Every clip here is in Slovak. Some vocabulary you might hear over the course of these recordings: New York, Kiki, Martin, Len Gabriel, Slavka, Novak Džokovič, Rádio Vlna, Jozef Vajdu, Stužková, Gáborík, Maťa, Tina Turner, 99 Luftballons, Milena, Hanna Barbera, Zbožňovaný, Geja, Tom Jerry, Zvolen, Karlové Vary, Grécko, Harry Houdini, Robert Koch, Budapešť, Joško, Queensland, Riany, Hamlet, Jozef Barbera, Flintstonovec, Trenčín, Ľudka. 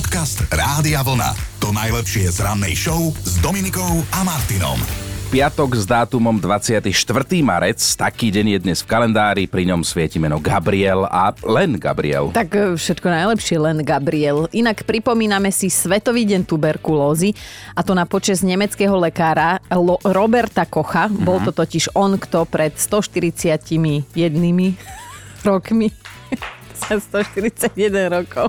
Podcast Rádia Vlna. To najlepšie z rannej show s Dominikou a Martinom. Piatok s dátumom 24. marec, taký deň je dnes v kalendári, pri ňom svieti meno Gabriel a Len Gabriel. Tak všetko najlepšie, Len Gabriel. Inak pripomíname si Svetový deň tuberkulózy, a to na počesť nemeckého lekára Roberta Kocha. Bol to totiž on, kto pred 141 rokmi, 141 rokov.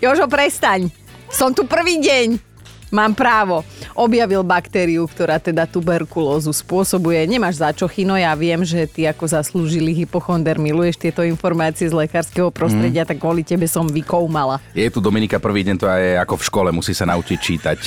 Jožo, prestaň, som tu prvý deň. Mám právo. Objavil baktériu, ktorá teda tuberkulózu spôsobuje. Nemáš za čo, Chino, ja viem, že ty ako zaslúžili hypochonder miluješ tieto informácie z lekárskeho prostredia, tak kvôli tebe som vykoumala. Je tu Dominika prvý deň, to je ako v škole, musí sa naučiť čítať.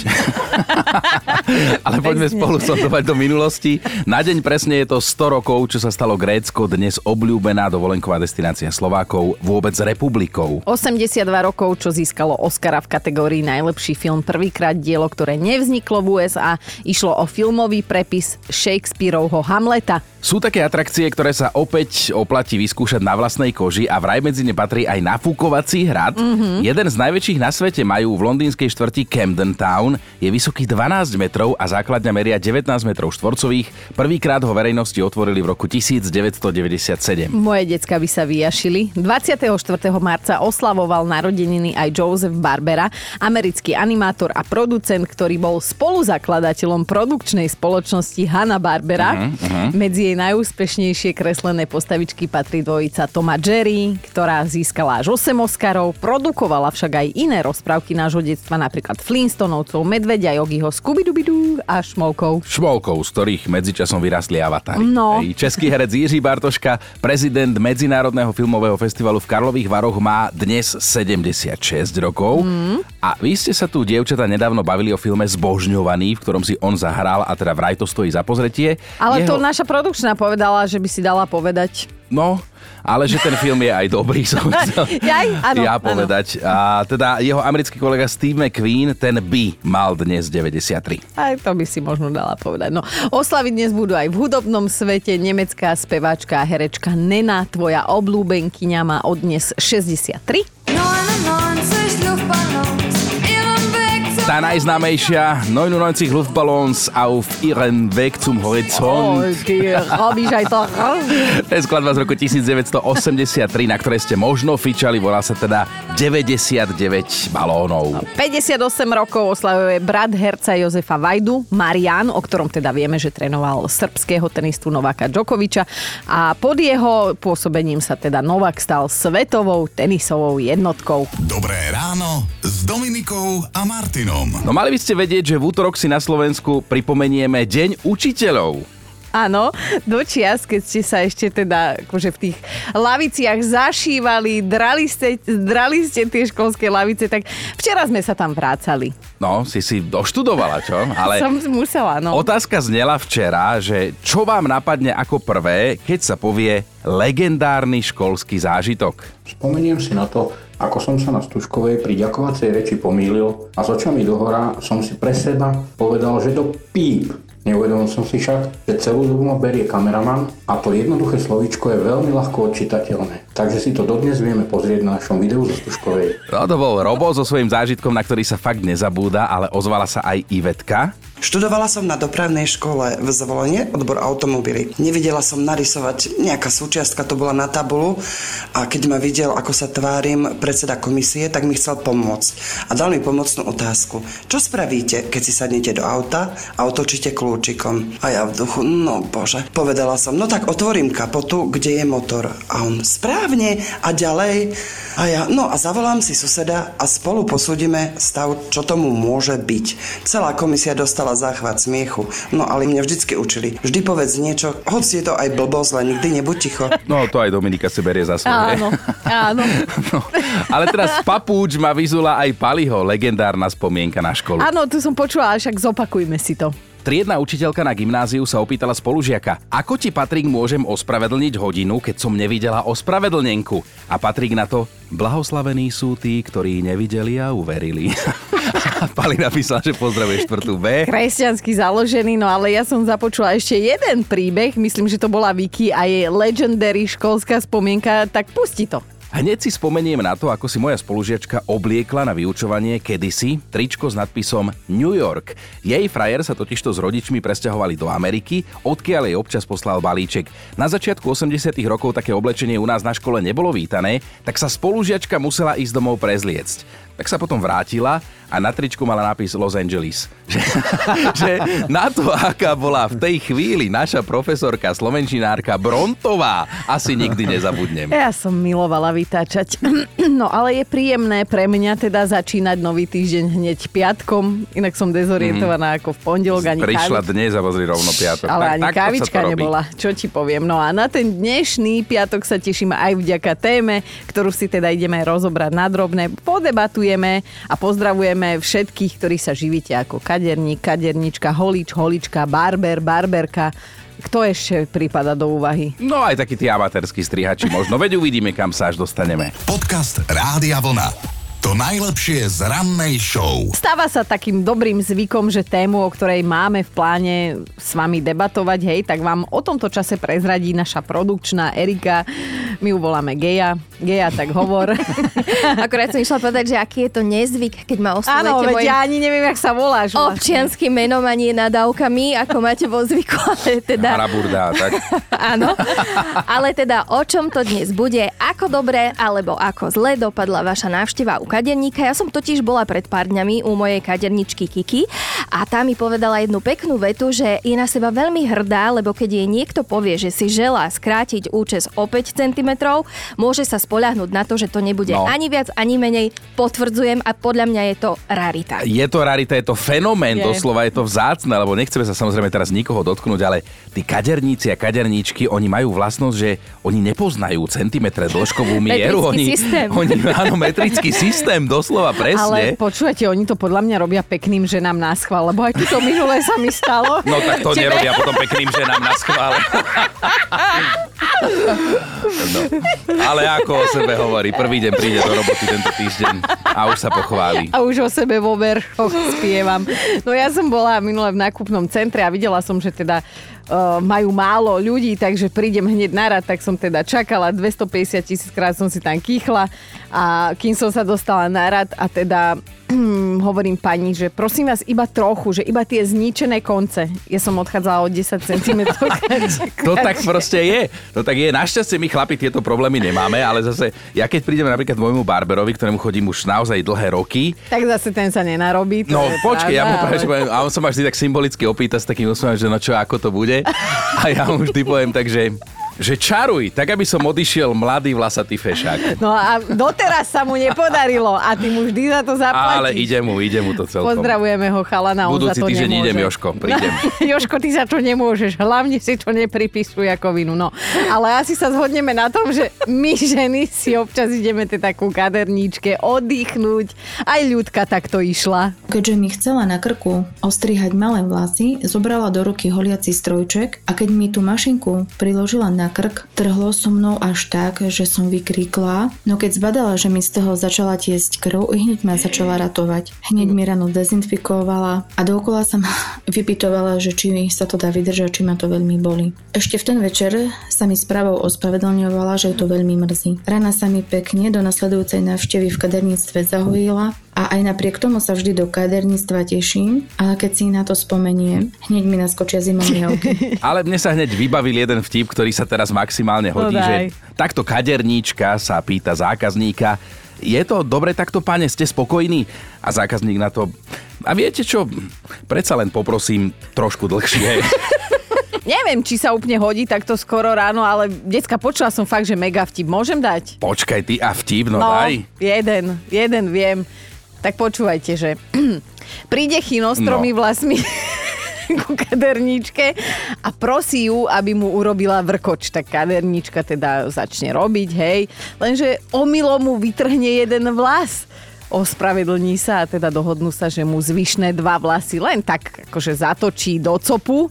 Ale poďme spolu sledovať do minulosti. Na deň presne je to 100 rokov, čo sa stalo Grécko, dnes obľúbená dovolenková destinácia Slovákov, vôbec republikou. 82 rokov, čo získalo Oscara v kategórii najlepší film, prvýkrát dielo, ktoré nevzniklo v USA. Išlo o filmový prepis Shakespearovho Hamleta. Sú také atrakcie, ktoré sa opäť oplatí vyskúšať na vlastnej koži, a vraj medzi ne patrí aj nafúkovací hrad. Jeden z najväčších na svete majú v londýnskej štvrti Camden Town. Je vysoký 12 metrov a základňa meria 19 metrov štvorcových. Prvýkrát ho verejnosti otvorili v roku 1997. Moje decka by sa vyjašili. 24. marca oslavoval narodeniny aj Jozef Barbera, americký animátor a producent, ktorý bol spoluzakladateľom produkčnej spoločnosti Hanna Barbera. Medzi jej najúspešnejšie kreslené postavičky patrí dvojica Toma Jerry, ktorá získala až 8 Oscarov, produkovala však aj iné rozprávky nášho detstva, napríklad Flintstonovcov, Medveďa Yogiho, Scooby-Doo a Šmolkov. Šmolkov, z ktorých medzičasom vyrastli avatári. No. Český herec Jiří Bartoška, prezident Medzinárodného filmového festivalu v Karlových Varoch, má dnes 76 rokov. A vy ste sa tu, dievčatá, nedávno bavili o filme Zbožňovaný, v ktorom si on zahral, a teda vraj to stojí za pozretie. Ale to naša produkčná povedala, že by si dala povedať. No, ale že ten film je aj dobrý, som chcel povedať. A teda jeho americký kolega Steve McQueen, ten by mal dnes 93. Aj to by si možno dala povedať. No, oslaviť dnes budú aj v hudobnom svete. Nemecká speváčka a herečka Nena, tvoja obľúbenkyňa, má od dnes 63. 99 Luftballons. Tá najznámejšia, 99 Luftballons auf ihren Weg zum Horizont. To je skladba z roku 1983, na ktorej ste možno fičali, volá sa teda 99 balónov. 58 rokov oslavuje brat herca Jozefa Vajdu, Marian, o ktorom teda vieme, že trénoval srbského tenistu Novaka Džokoviča, a pod jeho pôsobením sa teda Novak stal svetovou tenisovou jednotkou. Dobré ráno s Dominikou a Martinom. No, mali by ste vedieť, že v útorok si na Slovensku pripomenieme Deň učiteľov. Áno, dočias, keď ste sa ešte teda akože v tých laviciach zašívali, drali ste tie školské lavice, tak včera sme sa tam vrácali. No, si doštudovala, čo? Ale som musela, no. Otázka znela včera, že čo vám napadne ako prvé, keď sa povie legendárny školský zážitok. Spomeniem si na to, ako som sa na Stužkovej pri ďakovacej reči pomýlil a s očami dohora som si pre seba povedal, že to píp. Neuvedomil som si však, že celú dobu ma berie kameraman a to jednoduché slovíčko je veľmi ľahko odčitateľné. Takže si to dodnes vieme pozrieť na našom videu zo Stužkovej. No, to bol Robo so svojím zážitkom, na ktorý sa fakt nezabúda, ale ozvala sa aj Ivetka. Študovala som na dopravnej škole v Zvolene, odbor automobily. Nevidela som narysovať, nejaká súčiastka to bola na tabulu, a keď ma videl, ako sa tvárim, predseda komisie, tak mi chcel pomôcť. A dal mi pomocnú otázku. Čo spravíte, keď si sadnete do auta a otočíte kľúčikom? A ja v duchu, no bože. Povedala som, no tak otvorím kapotu, kde je motor. A on, správne, a ďalej. A ja, no a zavolám si suseda a spolu posúdime stav, čo tomu môže byť. Celá komisia dostala záchvat smiechu. No ale mňa vždycky učili. Vždy povedz niečo, hoci je to aj blbosť, ale nikdy nebuď ticho. No, to aj Dominika si berie za svoje. Áno, áno. No, ale teraz papúč ma vyzula aj Paliho, legendárna spomienka na školu. Áno, tu som počula, však zopakujme si to. Triedna učiteľka na gymnáziu sa opýtala spolužiaka: ako ti, Patrik, môžem ospravedlniť hodinu, keď som nevidela ospravedlnenku? A Patrik na to: blahoslavení sú tí, ktorí nevideli a uverili. Pali napísal, že pozdravuje 4B. Kresťansky založený, no ale ja som započula ešte jeden príbeh. Myslím, že to bola Vicky a jej legendary školská spomienka, tak pusti to. Hneď si spomeniem na to, ako si moja spolužiačka obliekla na vyučovanie kedysi tričko s nadpisom New York. Jej frajer sa totižto s rodičmi presťahovali do Ameriky, odkiaľ jej občas poslal balíček. Na začiatku 80. rokov také oblečenie u nás na škole nebolo vítané, tak sa spolužiačka musela ísť domov prezliecť. Tak sa potom vrátila a na tričku mala nápis Los Angeles. Že na to, aká bola v tej chvíli naša profesorka slovenčinárka Brontová, asi nikdy nezabudnem. Ja som milovala vytáčať. No ale je príjemné pre mňa teda začínať nový týždeň hneď piatkom. Inak som dezorientovaná ako v pondelok. Prišla dnes a pozri rovno piatok. Ale ani kávička nebola, čo ti poviem. No a na ten dnešný piatok sa teším aj vďaka téme, ktorú si teda ideme rozobrať na drobné. Podebatujeme a pozdravujeme všetkých, ktorí sa živíte ako kaderník, kadernička, holič, holička, barber, barberka. Kto ešte pripada do úvahy? No aj takí tí amatérski strihači možno. Veď uvidíme, kam sa až dostaneme. Podcast Rádia Vlna. To najlepšie z rannej show. Stáva sa takým dobrým zvykom, že tému, o ktorej máme v pláne s vami debatovať, hej, tak vám o tomto čase prezradí naša produkčná Erika. My ju voláme Geja. Geja, tak hovor. Akorát som išla povedať, že aký je to nezvyk, keď ma oslovujete mojim... Áno, veď ja ani neviem, jak sa voláš. Občianským menom a nie nadávkami, ako máte vo zvyku, ale teda... Haraburda, tak? Áno. Ale teda o čom to dnes bude? Ako dobre, alebo ako zle dopadla vaša návšteva u kaderníka. Ja som totiž bola pred pár dňami u mojej kaderničky Kiki a tá mi povedala jednu peknú vetu, že je na seba veľmi hrdá, lebo keď jej niekto povie, že si želá skrátiť účes o 5 cm, môže sa spoľahnúť na to, že to nebude ani viac, ani menej. Potvrdzujem a podľa mňa je to rarita. Je to rarita, je to fenomén, doslova je to vzácne, lebo nechceme sa samozrejme teraz nikoho dotknúť, ale tí kaderníci a kaderníčky, oni majú vlastnosť, že oni nepoznajú centimetre dĺžkovú mieru, metrický systém. Doslova presne. Ale počujete, oni to podľa mňa robia pekným ženám na schvál, lebo aj tuto minulé sa mi stalo. No tak to nerobia potom pekným ženám na schvál. No. Ale ako o sebe hovorí, prvý deň príde do roboty tento týždeň a už sa pochváli. A už o sebe vo veršoch spievam. No ja som bola minule v nákupnom centre a videla som, že teda majú málo ľudí, takže prídem hneď na rad, tak som teda čakala 250 000 krát som si tam kýchla a kým som sa dostala na rad a teda hovorím pani, že prosím vás iba trochu, že iba tie zničené konce. Ja som odchádzala o 10 cm. To tak proste je. To tak je. Našťastie my chlapi tieto problémy nemáme, ale zase ja keď prídem napríklad môjmu barberovi, ktorému chodím už naozaj dlhé roky, tak zase ten sa nenarobí. No počkaj, ja mu práve poviem, a on sa ma vždy tak symbolicky opýta s takým úsmevom, že no čo, ako to bude? A ja mu vždy poviem tak, že čaruj, tak aby som odišiel mladý vlasatý fešák. No a doteraz sa mu nepodarilo a ty mu vždy za to zaplatíš. Ale ide mu to celkom. Pozdravujeme ho, chalana, on budúci za to nemôže. Budúci týždeň idem, Joško, prídem. No, Joško, ty za to nemôžeš, hlavne si to nepripisuj ako vinu. No, ale asi sa zhodneme na tom, že my ženy si občas ideme teda ku kaderníčke oddychnúť. Aj Ľudka takto išla. Keďže mi chcela na krku ostrihať malé vlasy, zobrala do ruky holiaci strojček a keď mi tú mašinku priložila na krk, trhlo so mnou až tak, že som vykríkla, no keď zbadala, že mi z toho začala tiesť krv, hneď ma začala ratovať. Hneď mi ranu dezinfikovala a dookola sa ma vypytovala, že či sa to dá vydržať, či ma to veľmi boli. Ešte v ten večer sa mi správou ospravedlňovala, že ju to veľmi mrzí. Rana sa mi pekne do nasledujúcej návštevy v kaderníctve zahojila a aj napriek tomu sa vždy do kaderníctva teším, ale keď si na to spomeniem, hneď mi naskočia zimom javky. Ale mne sa hneď vybavil jeden vtip, ktorý sa teraz maximálne hodí, že takto kaderníčka sa pýta zákazníka: je to dobre takto, pane, ste spokojní? A zákazník na to: a viete čo, predsa len poprosím trošku dlhšie. Neviem, či sa úplne hodí takto skoro ráno, ale decka, počula som fakt, že mega vtip. Môžem dať? Počkaj ty a vtip, no daj. jeden viem. Tak počúvajte, že príde Chino s tromi vlasmi ku kaderníčke a prosí ju, aby mu urobila vrkoč. Tak kaderníčka teda začne robiť, hej. Lenže omylom mu vytrhne jeden vlas. Ospravedlní sa a teda dohodnú sa, že mu zvyšné dva vlasy len tak akože zatočí do copu.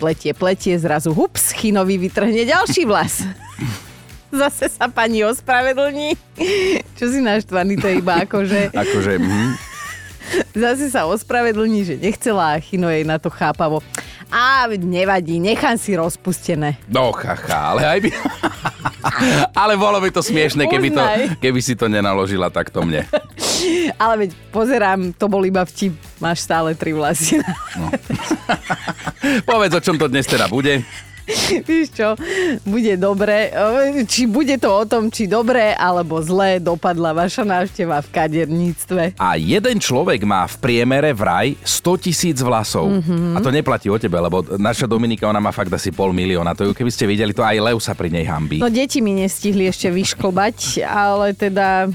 Pletie, zrazu hups, Chinovi vytrhne ďalší vlas. Zase sa pani ospravedlní. Čo si naštvaný, to je iba akože... Zase sa ospravedlní, že nechcela a Chino jej na to chápavo: a nevadí, nechám si rozpustené. No, ale aj by... Ale bolo by to smiešne, keby si to nenaložila takto mne. Ale veď pozerám, to bol iba vtip. Máš stále tri vlasy. No. Povedz, o čom to dnes teda bude. Víš čo, bude dobre. Či bude to o tom, či dobre alebo zle dopadla vaša návšteva v kaderníctve. A jeden človek má v priemere vraj 100 000 vlasov. Mm-hmm. A to neplatí o tebe, lebo naša Dominika, ona má fakt asi 500 000. To ju, keby ste videli, to aj lev sa pri nej hanbí. No deti mi nestihli ešte vyšklbať, ale teda...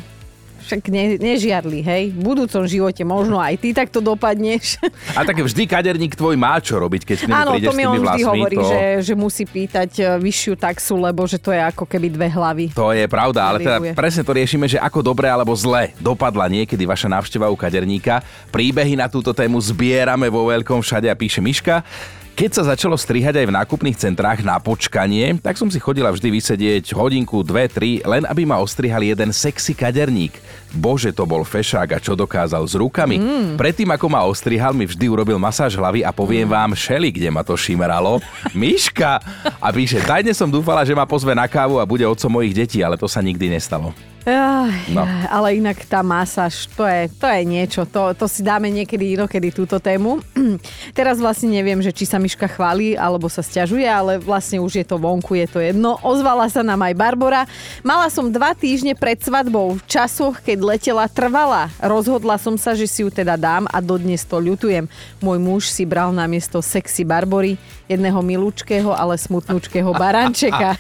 Však nežiarli, hej. V budúcom živote možno aj ty takto dopadneš. A tak vždy kaderník tvoj má čo robiť, keď k nemu prídeš s tými vlasmi. Áno, to mi on vždy hovorí, to... že musí pýtať vyššiu taxu, lebo že to je ako keby dve hlavy. To je pravda, ale teda presne to riešime, že ako dobre alebo zle dopadla niekedy vaša návšteva u kaderníka. Príbehy na túto tému zbierame vo veľkom všade a píše Miška. Keď sa začalo strihať aj v nákupných centrách na počkanie, tak som si chodila vždy vysedieť hodinku, dve, tri, len aby ma ostrihal jeden sexy kaderník. Bože, to bol fešák a čo dokázal s rukami. Predtým, ako ma ostrihal, mi vždy urobil masáž hlavy a poviem vám, šeli, kde ma to šimralo. Miška! A píše, tajne som dúfala, že ma pozve na kávu a bude otcom mojich detí, ale to sa nikdy nestalo. No. Ale inak tá masáž, to je niečo, to si dáme niekedy inokedy túto tému. Teraz vlastne neviem, že či sa Miška chváli alebo sa sťažuje, ale vlastne už je to vonku, je to jedno. Ozvala sa nám aj Barbora. Mala som 2 týždne pred svadbou v časoch, keď letela trvala. Rozhodla som sa, že si ju teda dám a dodnes to ľutujem. Môj muž si bral namiesto sexy Barbory jedného milúčkého, ale smutnúčkého barančeka.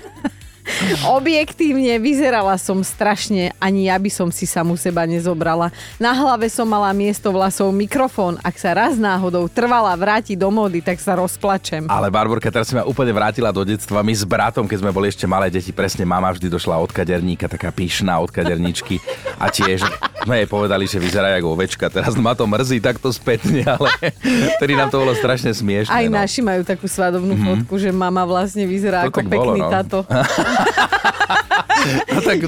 Objektívne vyzerala som strašne, ani ja by som si samu seba nezobrala. Na hlave som mala miesto vlasov mikrofón. Ak sa raz náhodou trvala vráti do módy, tak sa rozplačem. Ale Barborka, teraz si ma úplne vrátila do detstva. My s bratom, keď sme boli ešte malé deti, presne mama vždy došla od kaderníka, taká pyšná od kaderničky. A tiež sme jej povedali, že vyzerá ako ovečka. Teraz ma to mrzí takto spätne, ale tedy nám to bolo strašne smiešne. Aj naši majú takú svadobnú fotku, že mama vlastne vyzerá to ako pekný táto. To tak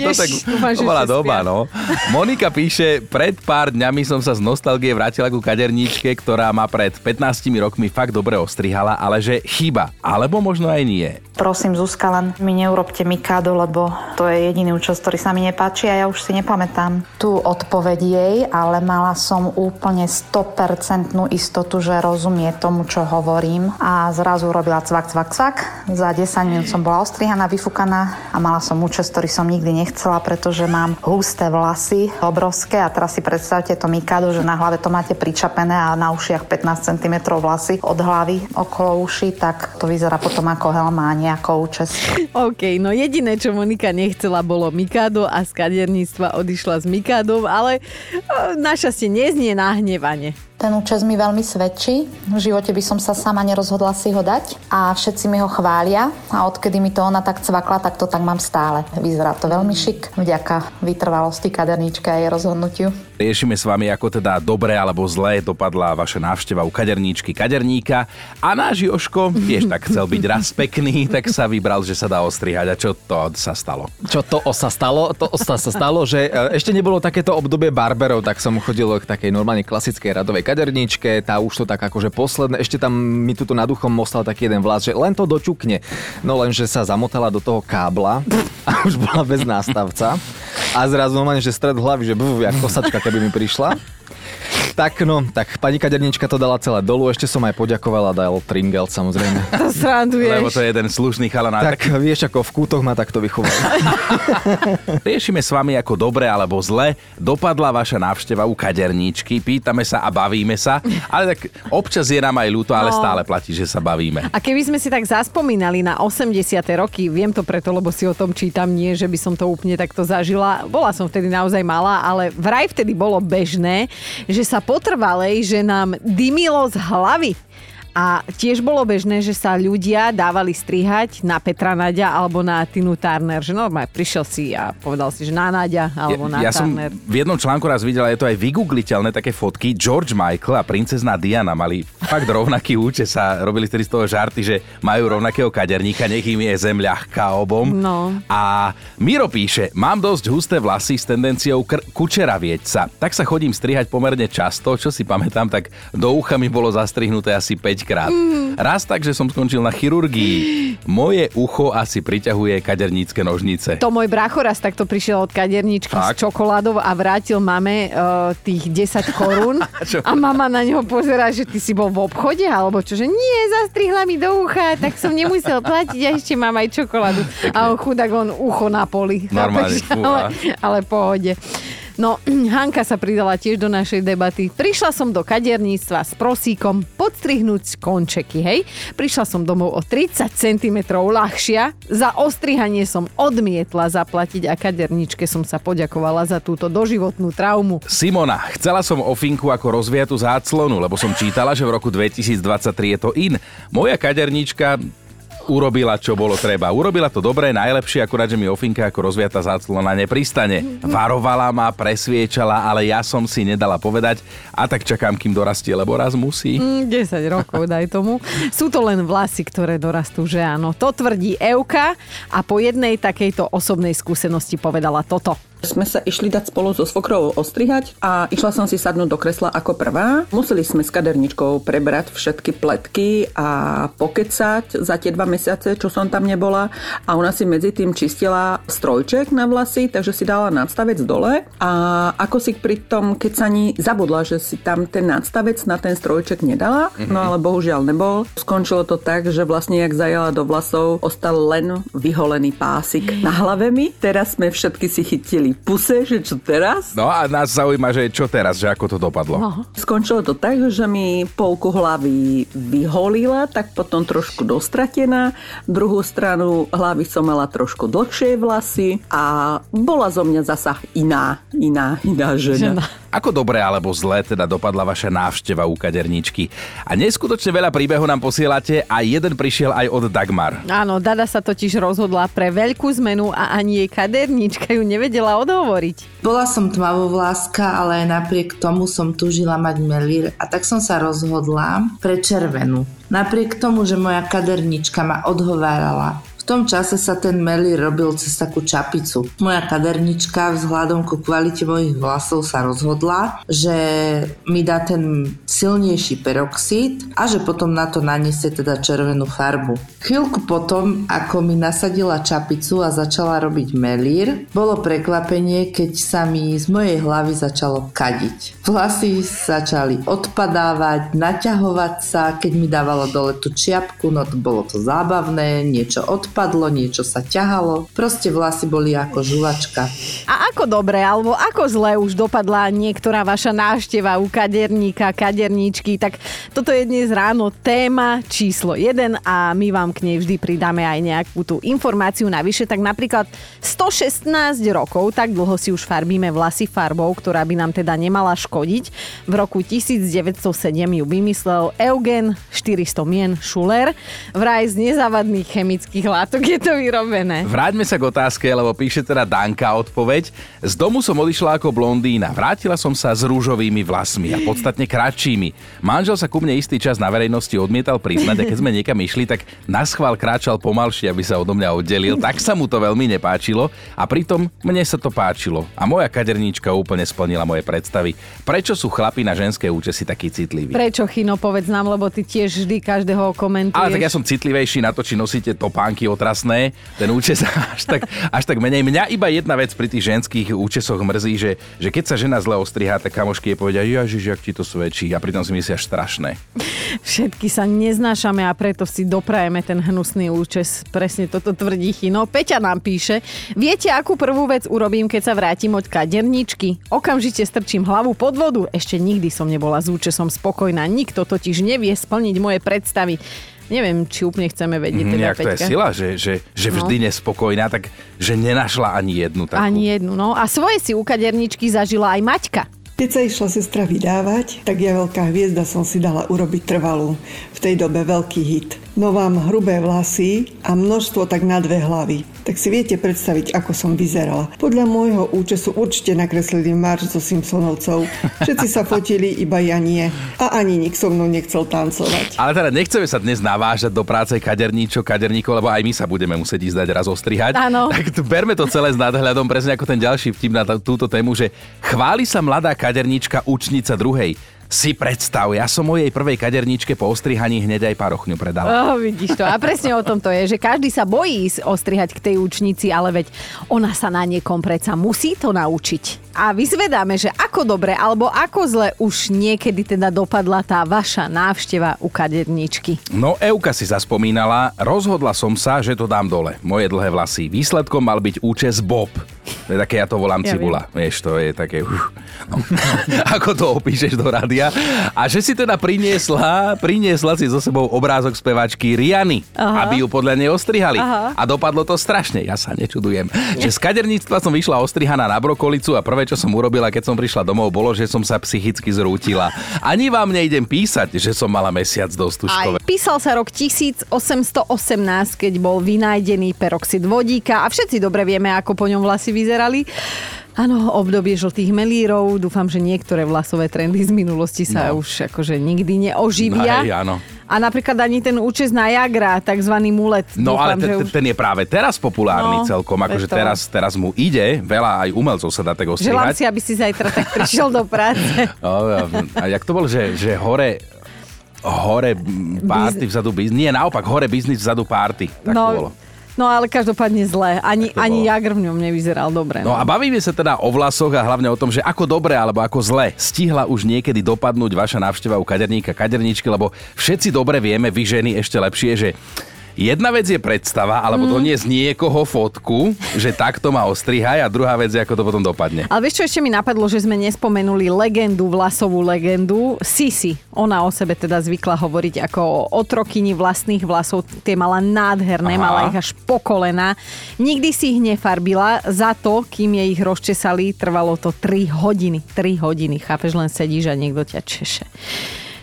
bola doba, no. Monika píše, pred pár dňami som sa z nostalgie vrátila ku kaderníčke, ktorá ma pred 15 rokmi fakt dobre ostrihala, ale že chyba, alebo možno aj nie. Prosím, Zuzka, len mi neurobte mikádo, lebo to je jediný účel, ktorý sa mi nepáči a ja už si nepamätám tú odpoveď jej, ale mala som úplne 100% istotu, že rozumie tomu, čo hovorím, a zrazu robila cvak, cvak, cvak. Za 10 minút som bola ostrihaná, vyfúkaná a mala som účes, ktorý som nikdy nechcela, pretože mám husté vlasy, obrovské, a teraz si predstavte to mikado, že na hlave to máte pričapené a na ušiach 15 cm vlasy od hlavy okolo uši, tak to vyzerá potom ako helma a nie ako účes. OK, no jediné, čo Monika nechcela, bolo mikado a z kaderníctva odišla s mikádom, ale našťastie neznie nahnevane. Ten účes mi veľmi svedčí. V živote by som sa sama nerozhodla si ho dať a všetci mi ho chvália a odkedy mi to ona tak cvakla, tak to tak mám stále. Vyzerá to veľmi šik vďaka vytrvalosti kaderníčke a jej rozhodnutiu. Riešime s vami, ako teda dobre alebo zlé dopadla vaša návšteva u kaderníčky, kaderníka, a náš Joško, vieš, tak chcel byť raz pekný, tak sa vybral, že sa dá ostrihať. A čo to sa stalo? To sa stalo, že ešte nebolo takéto obdobie barberov, tak som chodil k takej normálne klasickej radovej kaderničke, tá už to tak akože posledné, ešte tam mi tuto nad uchom ostal taký jeden vlas, že len to doťukne. No lenže sa zamotala do toho kábla a už bola bez nástavca a zrazu normálne, že stred hlavy, že jak kosačka keby mi prišla. Tak pani kadernička to dala celé dolu, ešte som aj poďakovala, dal tringel samozrejme. To sranduješ. Lebo to je jeden slušný chalan. Tak vieš, ako v kútoch ma takto vychovali. Riešime s vami, ako dobre alebo zle dopadla vaša návšteva u kaderničky. Pýtame sa a bavíme sa, ale tak občas je nám aj ľúto, ale stále platí, že sa bavíme. A keby sme si tak zaspomínali na 80. roky, viem to preto, lebo si o tom čítam, nie, že by som to úplne takto zažila. Bola som vtedy naozaj malá, ale vraj vtedy bolo bežné, že sa potrvalej, že nám dymilo z hlavy. A tiež bolo bežné, že sa ľudia dávali strihať na Petra Naďa alebo na Tinu Turner. Že normálne prišiel si a povedal si, že na Naďa alebo na Turner. Ja som v jednom článku raz videl, je to aj vygoogliteľné také fotky. George Michael a princezná Diana mali fakt rovnaký účes a robili tedy z toho žarty, že majú rovnakého kaderníka, nech im je zem ľahká obom. No. A Miro píše, mám dosť husté vlasy s tendenciou kučeraviecť sa. Tak sa chodím strihať pomerne často. Čo si pamätám, tak do ucha mi bolo zastrihnuté asi 5 5-krát. Raz tak, že som skončil na chirurgii. Moje ucho asi priťahuje kadernícke nožnice. To môj brácho raz takto prišiel od kaderníčky s čokoládou a vrátil mame tých 10 korún. A mama na neho pozerá, že ty si bol v obchode alebo čo, že nie, zastrihla mi do ucha, tak som nemusel platiť a ešte mám aj čokoládu. A on chudák, on ucho na poli. Normálne. Ale pohode. No, Hanka sa pridala tiež do našej debaty. Prišla som do kaderníctva s prosíkom podstrihnúť končeky, hej. Prišla som domov o 30 cm ľahšia. Za ostrihanie som odmietla zaplatiť a kaderničke som sa poďakovala za túto doživotnú traumu. Simona, chcela som ofinku ako rozviatu záclonu, lebo som čítala, že v roku 2023 je to in. Moja kadernička urobila, čo bolo treba. Urobila to dobre, najlepšie, akurát, že mi ofinka ako rozviatá záclona nepristane. Varovala ma, presviečala, ale ja som si nedala povedať a tak čakám, kým dorastie, lebo raz musí. 10 rokov, daj tomu. Sú to len vlasy, ktoré dorastú, že áno. To tvrdí Euka a po jednej takejto osobnej skúsenosti povedala toto. Sme sa išli dať spolu so svokrou ostrihať a išla som si sadnúť do kresla ako prvá. Museli sme s kaderničkou prebrať všetky pletky a pokecať za tie 2 mesiace, čo som tam nebola. A ona si medzi tým čistila strojček na vlasy, takže si dala nadstavec dole. A ako si pri tom kecaní zabudla, že si tam ten nadstavec na ten strojček nedala, no ale bohužiaľ nebol. Skončilo to tak, že vlastne jak zajala do vlasov, ostal len vyholený pásik na hlave mi. Teraz sme všetky si chytili puse, že čo teraz? No a nás zaujíma, že čo teraz, že ako to dopadlo. Aha. Skončilo to tak, že mi polku hlavy vyholila, tak potom trošku dostratená. Druhú stranu hlavy som mala trošku dlhšie vlasy a bola zo mňa zasa iná žena. Ako dobre alebo zle teda dopadla vaša návšteva u kaderničky. A neskutočne veľa príbehov nám posielate a jeden prišiel aj od Dagmar. Áno, Dada sa totiž rozhodla pre veľkú zmenu a ani jej kadernička ju nevedela odhovoriť. Bola som tmavovláska, ale napriek tomu som túžila mať melír a tak som sa rozhodla pre červenú. Napriek tomu, že moja kadernička ma odhovárala, v tom čase sa ten melír robil cez takú čapicu. Moja kadernička vzhľadom ku kvalite mojich vlasov sa rozhodla, že mi dá ten silnejší peroxid a že potom na to naniesie teda červenú farbu. Chvíľku potom, ako mi nasadila čapicu a začala robiť melír, bolo prekvapenie, keď sa mi z mojej hlavy začalo kadiť. Vlasy začali odpadávať, naťahovať sa, keď mi dávalo dole tú čiapku, no to bolo to zábavné, niečo odpadlo, niečo sa ťahalo. Proste vlasy boli ako žuvačka. A ako dobre, alebo ako zle už dopadla niektorá vaša návšteva u kaderníka, kaderníčky, tak toto je dnes ráno téma číslo 1 a my vám k nej vždy pridáme aj nejakú tú informáciu navyše. Tak napríklad 116 rokov, tak dlho si už farbíme vlasy farbou, ktorá by nám teda nemala škodiť. V roku 1907 ju vymyslel Eugen 400 mien Schuller. Vraj z nezávadných chemických látok je to vyrobené. Vráťme sa k otázke, lebo píše teda Danka odpoveď. Z domu som odišla ako blondína. Vrátila som sa s rúžovými vlasmi a podstatne kratšími. Manžel sa ku mne istý čas na verejnosti odmietal priznať, a keď sme niekam išli, tak naschvál kráčal pomalšie, aby sa odo mňa oddelil. Tak sa mu to veľmi nepáčilo a pritom mne sa to páčilo. A moja kaderníčka úplne splnila moje predstavy. Prečo sú chlapi na ženské účesy takí citliví? Prečo, Chino, povedz nám, lebo ty tiež vždy každého komentuješ. Ale tak ja som citlivejší na to, či nosíte topánky otrasné. Ten účes až tak menej. Mňa iba jedna vec pri tých ženských účesoch mrzí, že keď sa žena zle ostrihá, tak kamošky jej povedia: "Ježiš, jak ti to svedčí." A pritom si myslia strašné. Všetky sa neznášame a preto si doprajeme ten hnusný účes. Presne toto tvrdí Chino. Peťa nám píše: "Viete, akú prvú vec urobím, keď sa vrátim od kaderničky? Okamžite strčím hlavu pod vodu. Ešte nikdy som nebola s účesom spokojná. Nikto totiž nevie splniť moje predstavy." Neviem, či úplne chceme vedieť. Teda nejak Peťka. To je sila, že vždy nespokojná, tak že nenašla ani jednu takú. Ani jednu, no. A svoje si u kaderničky zažila aj Maťka. Keď sa išla sestra vydávať, tak ja veľká hviezda som si dala urobiť trvalú. V tej dobe veľký hit. No mám hrubé vlasy a množstvo tak na 2 hlavy. Tak si viete predstaviť, ako som vyzerala. Podľa môjho účesu určite nakreslili marš so Simpsonovcov. Všetci sa fotili, iba ja nie. A ani nik so mnou nechcel tancovať. Ale teda nechceme sa dnes navážať do práce kaderníkov, lebo aj my sa budeme musieť ísť dať raz ostrihať. Áno. Tak berme to celé s nadhľadom, presne ako ten ďalší vtip na túto tému, že chváli sa mladá kadernička učnica druhej. Si predstav, ja som mojej prvej kaderničke po ostrihaní hneď aj parochňu predala. Oh, vidíš to. A presne o tom to je, že každý sa bojí ostrihať k tej učnici, ale veď ona sa na niekom predsa musí to naučiť. A vyzvedáme, že ako dobre alebo ako zle už niekedy teda dopadla tá vaša návšteva u kaderničky. No, Euka si zaspomínala, rozhodla som sa, že to dám dole. Moje dlhé vlasy. Výsledkom mal byť účes bob. To je také, ja to volám cibula. Vieš, to je také... No. Ako to opíšeš do rádia. A že si teda priniesla si so sebou obrázok spevačky Riany, aby ju podľa nej ostrihali. Aha. A dopadlo to strašne. Ja sa nečudujem. Že z kaderníctva som vyšla ostrihaná na brokolicu a prvé, čo som urobila, keď som prišla domov, bolo, že som sa psychicky zrútila. Ani vám nejdem písať, že som mala mesiac do Stužkovej. Písal sa rok 1818, keď bol vynájdený peroxid vodíka a všetci dobre vieme, ako po ňom vlasy vyzerali. Áno, obdobie žltých melírov. Dúfam, že niektoré vlasové trendy z minulosti sa už akože nikdy neoživia. No, hej, áno. A napríklad ani ten účes na Jagra, takzvaný mulet. No ale ten je práve teraz populárny celkom, akože teraz mu ide, veľa aj umelcov sa dá tak ostrihať. Želám si, aby si zajtra tak prišiel do práce. A jak to bol, že hore party vzadu biznis? Nie, naopak, hore biznis vzadu party. Tak to bolo. No ale každopádne zle. Ani Jagr v ňom nevyzeral dobre. No a bavíme sa teda o vlasoch a hlavne o tom, že ako dobre alebo ako zle stihla už niekedy dopadnúť vaša návšteva u kaderníka, kaderníčky, lebo všetci dobre vieme, vy ženy ešte lepšie, že jedna vec je predstava, alebo doniesť niekoho fotku, že takto ma ostrihaj, a druhá vec je, ako to potom dopadne. Ale vieš čo, ešte mi napadlo, že sme nespomenuli legendu, vlasovú legendu. Sisi, ona o sebe teda zvykla hovoriť ako o otrokyni vlastných vlasov. Tie mala nádherné, mala ich až po kolena. Nikdy si ich nefarbila, za to, kým jej ich rozčesali, trvalo to 3 hodiny. 3 hodiny, chápeš, len sedíš a niekto ťa češe.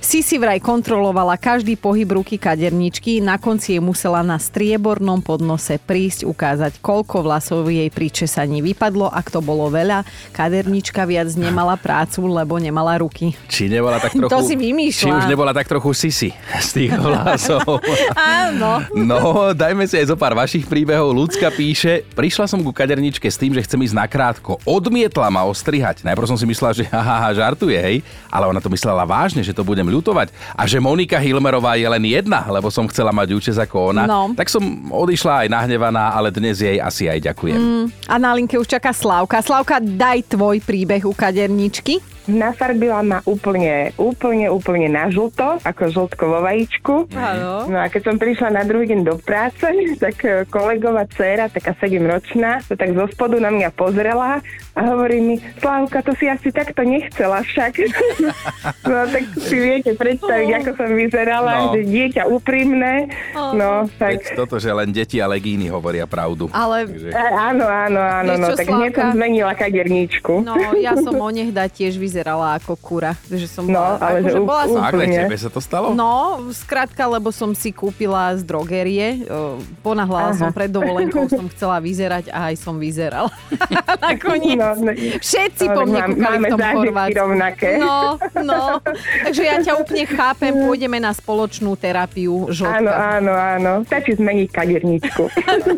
Sisi vraj kontrolovala každý pohyb ruky kaderničky, na konci jej musela na striebornom podnose prísť ukázať, koľko vlasov jej pri česaní vypadlo. Ak to bolo veľa, kadernička viac nemala prácu, lebo nemala ruky. Či nebola tak trochu... To si vymýšľa. Či už nebola tak trochu Sisi z tých vlasov. Áno. No, dajme si aj zo pár vašich príbehov. Ľudská píše, prišla som ku kaderničke s tým, že chcem ísť nakrátko. Odmietla ma ostrihať. Najprv som si myslela, že žartuje, hej, ale ona to myslela vážne, že to budem ľutovať a že Monika Hilmerová je len jedna, lebo som chcela mať účes ako ona. No. Tak som odišla aj nahnevaná, ale dnes jej asi aj ďakujem. A na linke už čaká Slavka. Slavka, daj tvoj príbeh u kaderničky. Nafarbila ma úplne na žlto, ako žltko vo vajíčku. Halo. No a keď som prišla na druhý deň do práce, tak kolegová dcéra, taká 7-ročná, sa tak zo spodu na mňa pozrela a hovorí mi, Slavka, to si asi takto nechcela však. No tak si viete predstaviť, ako som vyzerala, že dieťa úprimné. No, tak... Veď toto, že len deti a legíny hovoria pravdu. Ale... Takže... Áno. Vieš čo, tak hneď som zmenila kaderníčku. No, ja som onehda tiež vyzerala ako kura, že som bola som úplne. Tebe sa to stalo? No, skrátka, lebo som si kúpila z drogerie, ponahlala som pred dovolenkou, som chcela vyzerať a aj som vyzerala. Nakoniec. Všetci po mne kúkali v tom Chorvátsku. No. Takže ja ťa úplne chápem, pôjdeme na spoločnú terapiu žltka. Áno. Stačí zmeniť kaderničku.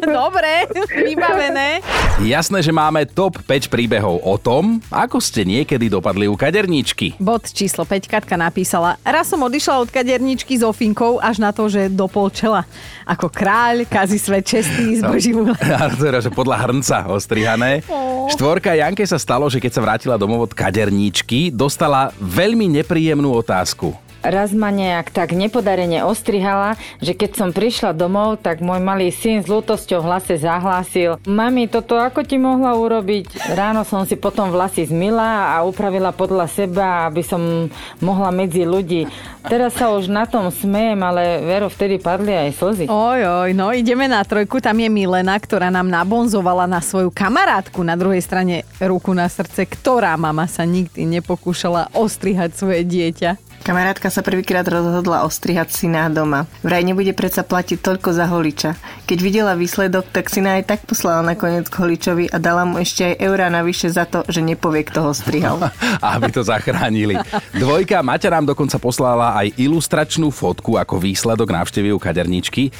Dobre, vybavené. Jasné, že máme top 5 príbehov o tom, ako ste niekedy dopadli u kaderničky. Bod číslo 5. Katka napísala, raz som odišla od kaderničky s ofinkou až na to, že do polčela. Ako kráľ, kazí svet čestný, zbožňovaný. Že podľa hrnca ostrihané. Štvorka, Janke sa stalo, že keď sa vrátila domov od kaderničky, dostala veľmi nepríjemnú otázku. Raz ma nejak tak nepodarene ostrihala, že keď som prišla domov, tak môj malý syn s ľútosťou v hlase zahlásil, mami, toto ako ti mohla urobiť? Ráno som si potom vlasy zmyla a upravila podľa seba, aby som mohla medzi ľudí. Teraz sa už na tom smejem, ale Vero, vtedy padli aj slzy. No ideme na trojku, tam je Milena, ktorá nám nabonzovala na svoju kamarátku. Na druhej strane, ruku na srdce, ktorá mama sa nikdy nepokúšala ostrihať svoje dieťa. Kamarátka sa prvýkrát rozhodla ostrihať syna doma. Vraj nebude predsa platiť toľko za holiča. Keď videla výsledok, tak syna aj tak poslala nakoniec k holičovi a dala mu ešte aj eurá navyše za to, že nepovie, kto ho strihal. Aby to zachránili. Dvojka, Maťa nám dokonca poslala aj ilustračnú fotku ako výsledok návštevy u kaderničky.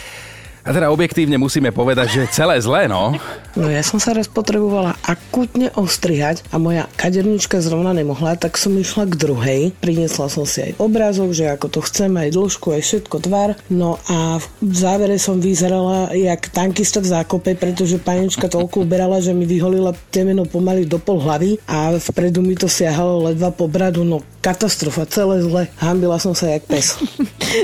A teda objektívne musíme povedať, že celé zlé, no. No ja som sa raz potrebovala akútne ostrihať a moja kadernička zrovna nemohla, tak som išla k druhej. Priniesla som si aj obrázok, že ako to chcem, aj dĺžku, aj všetko, tvar. No a v závere som vyzerala jak tankista v zákope, pretože panička toľko uberala, že mi vyholila temeno pomaly do pol hlavy a vpredu mi to siahalo ledva po bradu, no katastrofa, celé zle. Hanbila som sa jak pes.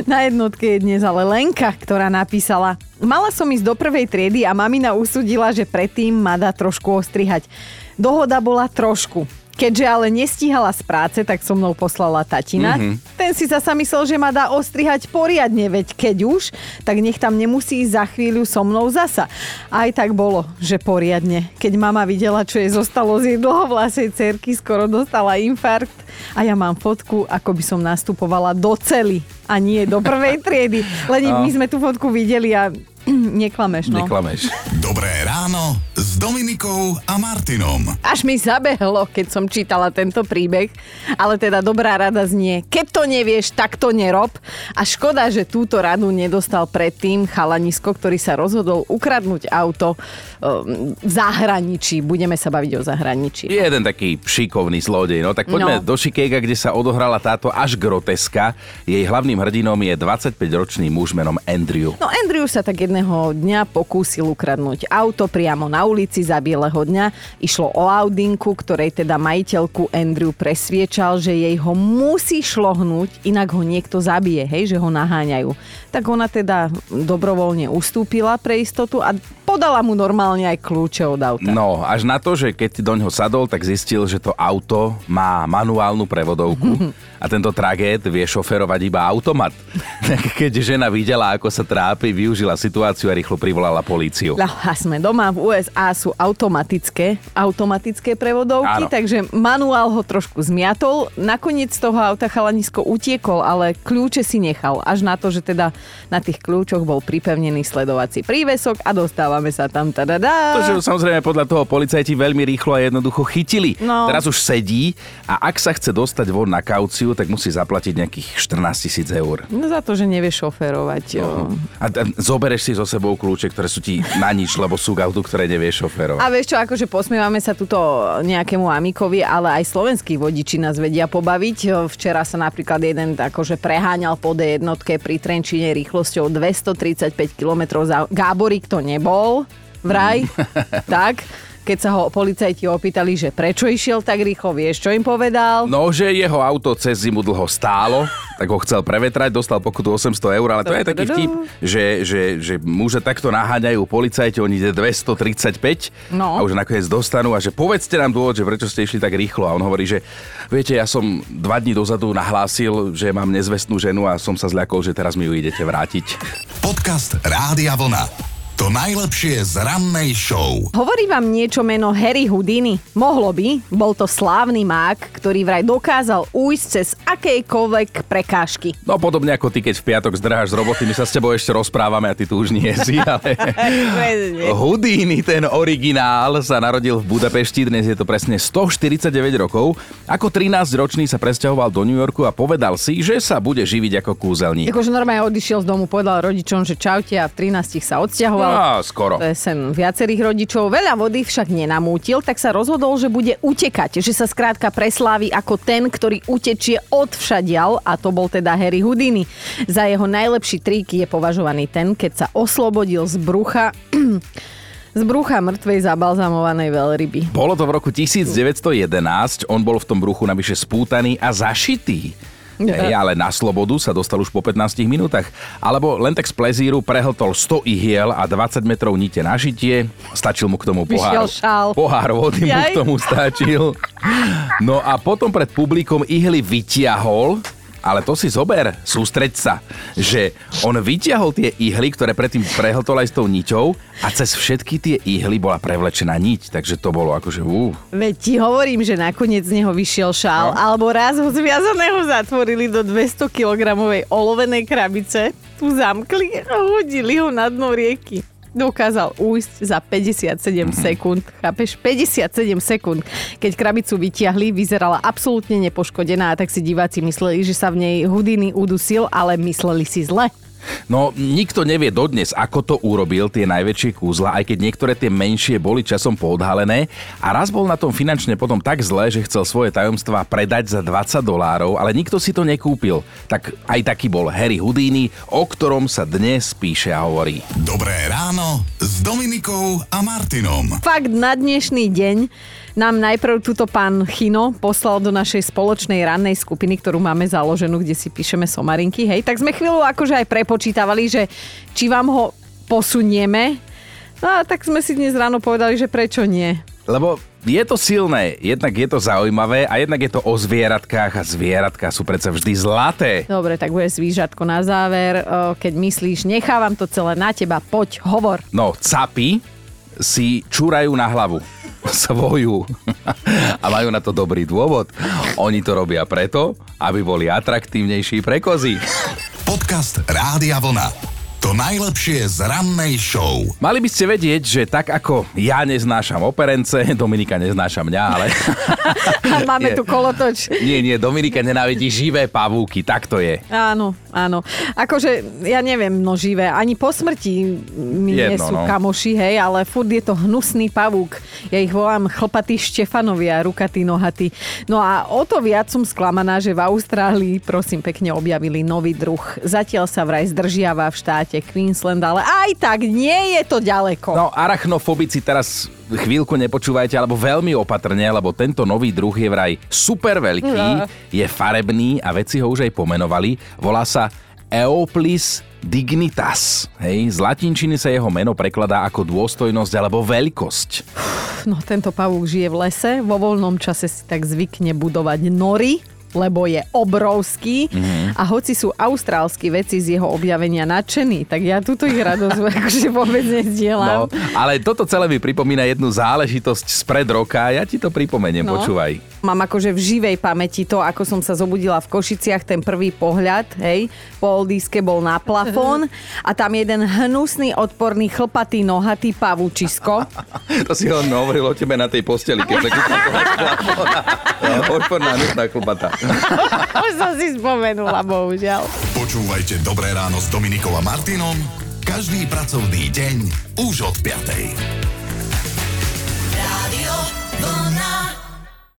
Na jednotke je dnes ale Lenka, ktorá napísala: Mala som ísť do prvej triedy a mamina usúdila, že predtým ma dá trošku ostrihať. Dohoda bola trošku. Keďže ale nestíhala z práce, tak so mnou poslala tatina. Mm-hmm. Ten si zasa myslel, že ma dá ostrihať poriadne, veď keď už, tak nech tam nemusí ísť za chvíľu so mnou zasa. Aj tak bolo, že poriadne. Keď mama videla, čo jej zostalo z jej dlhovlasej cerky, skoro dostala infarkt. A ja mám fotku, ako by som nastupovala do cely a nie do prvej triedy. Len my sme tú fotku videli a neklameš, no. Neklameš. Dobré ráno s Dominikou a Martinom. Až mi zabehlo, keď som čítala tento príbeh, ale teda dobrá rada znie: keď to nevieš, tak to nerob. A škoda, že túto radu nedostal predtým chalanisko, ktorý sa rozhodol ukradnúť auto v zahraničí. Budeme sa baviť o zahraničí. Je jeden taký šikovný zlodej, no tak poďme do Chicaga, kde sa odohrala táto až groteska. Jej hlavným hrdinom je 25-ročný muž menom Andrew. No Andrew sa tak jedného dňa pokúsil ukradnúť auto priamo na ulici za bieleho dňa. Išlo o Audinku, ktorej teda majiteľku Andrew presviečal, že jej ho musí šlohnúť, inak ho niekto zabije, hej, že ho naháňajú. Tak ona teda dobrovoľne ustúpila pre istotu a podala mu normálne aj kľúče od auta. No, až na to, že keď doňho sadol, tak zistil, že to auto má manuálnu prevodovku a tento tragéd vie šoferovať iba automat. Tak keď žena videla, ako sa trápi, využila situáciu a rýchlo privolala políciu. A sme doma, v USA sú automatické prevodovky, áno. Takže manuál ho trošku zmiatol. Nakoniec z toho auta chalanisko utiekol, ale kľúče si nechal. Až na to, že teda na tých kľúčoch bol pripevnený sledovací prívesok a dostávame sa tam. Tadadá. To, samozrejme podľa toho policajti veľmi rýchlo a jednoducho chytili. No. Teraz už sedí a ak sa chce dostať von na kauciu, tak musí zaplatiť nejakých 14 000 eur. No za to, že nevieš šoférovať. Jo. A zobereš si so sebou kľúče, ktoré sú ti na nič, lebo sú k autu, ktoré nevieš šoférovať. A vieš čo, akože posmievame sa tuto nejakému amíkovi, ale aj slovenskí vodiči nás vedia pobaviť. Včera sa napríklad jeden akože preháňal po D1 pri Trenčine rýchlosťou 235 km za... Gáborík to nebol, vraj. Tak... Keď sa ho policajti opýtali, že prečo išiel tak rýchlo, vieš, čo im povedal? No, že jeho auto cez zimu dlho stálo, tak ho chcel prevetrať, dostal pokutu 800 eur, ale to je taký vtip, že muže takto naháňajú policajti, oni ide 235 a už nakoniec dostanú a že povedzte nám dôvod, že prečo ste išli tak rýchlo. A on hovorí, že viete, ja som 2 dní dozadu nahlásil, že mám nezvestnú ženu a som sa zľakol, že teraz mi ju idete vrátiť. Podcast Rádia Vlna. To najlepšie z rannej show. Hovorí vám niečo meno Harry Houdini? Mohlo by. Bol to slávny mák, ktorý vraj dokázal ujsť cez akejkoľvek prekážky. No podobne ako ty, keď v piatok zdrháš z roboty, my sa s tebou ešte rozprávame a ty tu už nie si, ale... Houdini, ten originál, sa narodil v Budapešti, dnes je to presne 149 rokov. Ako 13-ročný sa presťahoval do New Yorku a povedal si, že sa bude živiť ako kúzelník. Akože normálne odišiel z domu, povedal rodičom, že čaute, a v 13 sa odsťahoval. No, skoro. Sem viacerých rodičov. Veľa vody však nenamútil, tak sa rozhodol, že bude utekať. Že sa skrátka preslávi ako ten, ktorý utečie odvšadial, a to bol teda Harry Houdini. Za jeho najlepší trik je považovaný ten, keď sa oslobodil z brucha mŕtvej zabalzamovanej veľryby. Bolo to v roku 1911. On bol v tom bruchu navyše spútaný a zašitý. Ale na slobodu sa dostal už po 15 minútach. Alebo len tak z plezíru prehltol 100 ihiel a 20 metrov nite na šitie. Stačil mu k tomu pohár vody mu k tomu stačil. No a potom pred publikom ihly vytiahol, ale to si zober, sústreď sa, že on vytiahol tie ihly, ktoré predtým prehltol aj s tou niťou, a cez všetky tie ihly bola prevlečená niť, takže to bolo akože Veď ti hovorím, že nakoniec z neho vyšiel šál, alebo raz ho zviazaného zatvorili do 200 kilogramovej olovenej krabice, tu zamkli a hodili ho na dno rieky. Dokázal újsť za 57 sekúnd. Chápeš? 57 sekúnd. Keď krabicu vytiahli, vyzerala absolútne nepoškodená, a tak si diváci mysleli, že sa v nej Houdini udusil, ale mysleli si zle. No, nikto nevie dodnes, ako to urobil, tie najväčšie kúzla, aj keď niektoré tie menšie boli časom poodhalené. A raz bol na tom finančne potom tak zle, že chcel svoje tajomstvá predať za $20, ale nikto si to nekúpil. Tak aj taký bol Harry Houdini, o ktorom sa dnes píše a hovorí. Dobré ráno s Dominikou a Martinom. Fakt na dnešný deň nám najprv túto pán Chino poslal do našej spoločnej rannej skupiny, ktorú máme založenú, kde si píšeme somarinky, hej. Tak sme chvíľu akože aj prepočítavali, že či vám ho posunieme. No a tak sme si dnes ráno povedali, že prečo nie. Lebo je to silné, jednak je to zaujímavé a jednak je to o zvieratkách a zvieratká sú predsa vždy zlaté. Dobre, tak bude zvížatko na záver. Keď myslíš, nechávam to celé na teba, poď, hovor. No, capy si čúrajú na hlavu. Svoju. A majú na to dobrý dôvod. Oni to robia preto, aby boli atraktívnejší pre kozy. Podcast Rádia Vlna. To najlepšie z rannej show. Mali by ste vedieť, že tak ako ja neznášam operence, Dominika neznáša mňa, ale... Máme tu kolotoč. Nie, Dominika nenávidí živé pavúky, tak to je. Áno. Akože, ja neviem, no živé, ani po smrti mi nie sú kamoši, hej, ale furt je to hnusný pavúk. Ja ich volám chlpatí Štefanovia, rukatí, nohatí. No a o to viac som sklamaná, že v Austrálii, prosím pekne, objavili nový druh. Zatiaľ sa vraj zdržiava v štáte Queensland, ale aj tak nie je to ďaleko. No, arachnofobici teraz chvíľku nepočúvajte, alebo veľmi opatrne, lebo tento nový druh je vraj super veľký, je farebný a veci ho už aj pomenovali. Volá sa Eoplis dignitas. Hej, z latinčiny sa jeho meno prekladá ako dôstojnosť alebo veľkosť. No, tento pavúk žije v lese, vo voľnom čase si tak zvykne budovať nory, lebo je obrovský a hoci sú austrálski veci z jeho objavenia nadšení, tak ja túto ich radosť akože vôbec nezdielam. No, ale toto celé mi pripomína jednu záležitosť spred roka, ja ti to pripomeniem, počúvaj. Mám akože v živej pamäti to, ako som sa zobudila v Košiciach, ten prvý pohľad, hej, po oldiske bol na plafón a tam jeden hnusný, odporný, chlpatý, nohatý pavúčisko. To si ho hovoril o tebe na tej posteli, keďže kúkla toho plafóna. Odporná, nutná, chlpatá. Už som si spomenula, bohužiaľ. Počúvajte Dobré ráno s Dominikou a Martinom každý pracovný deň už od 5.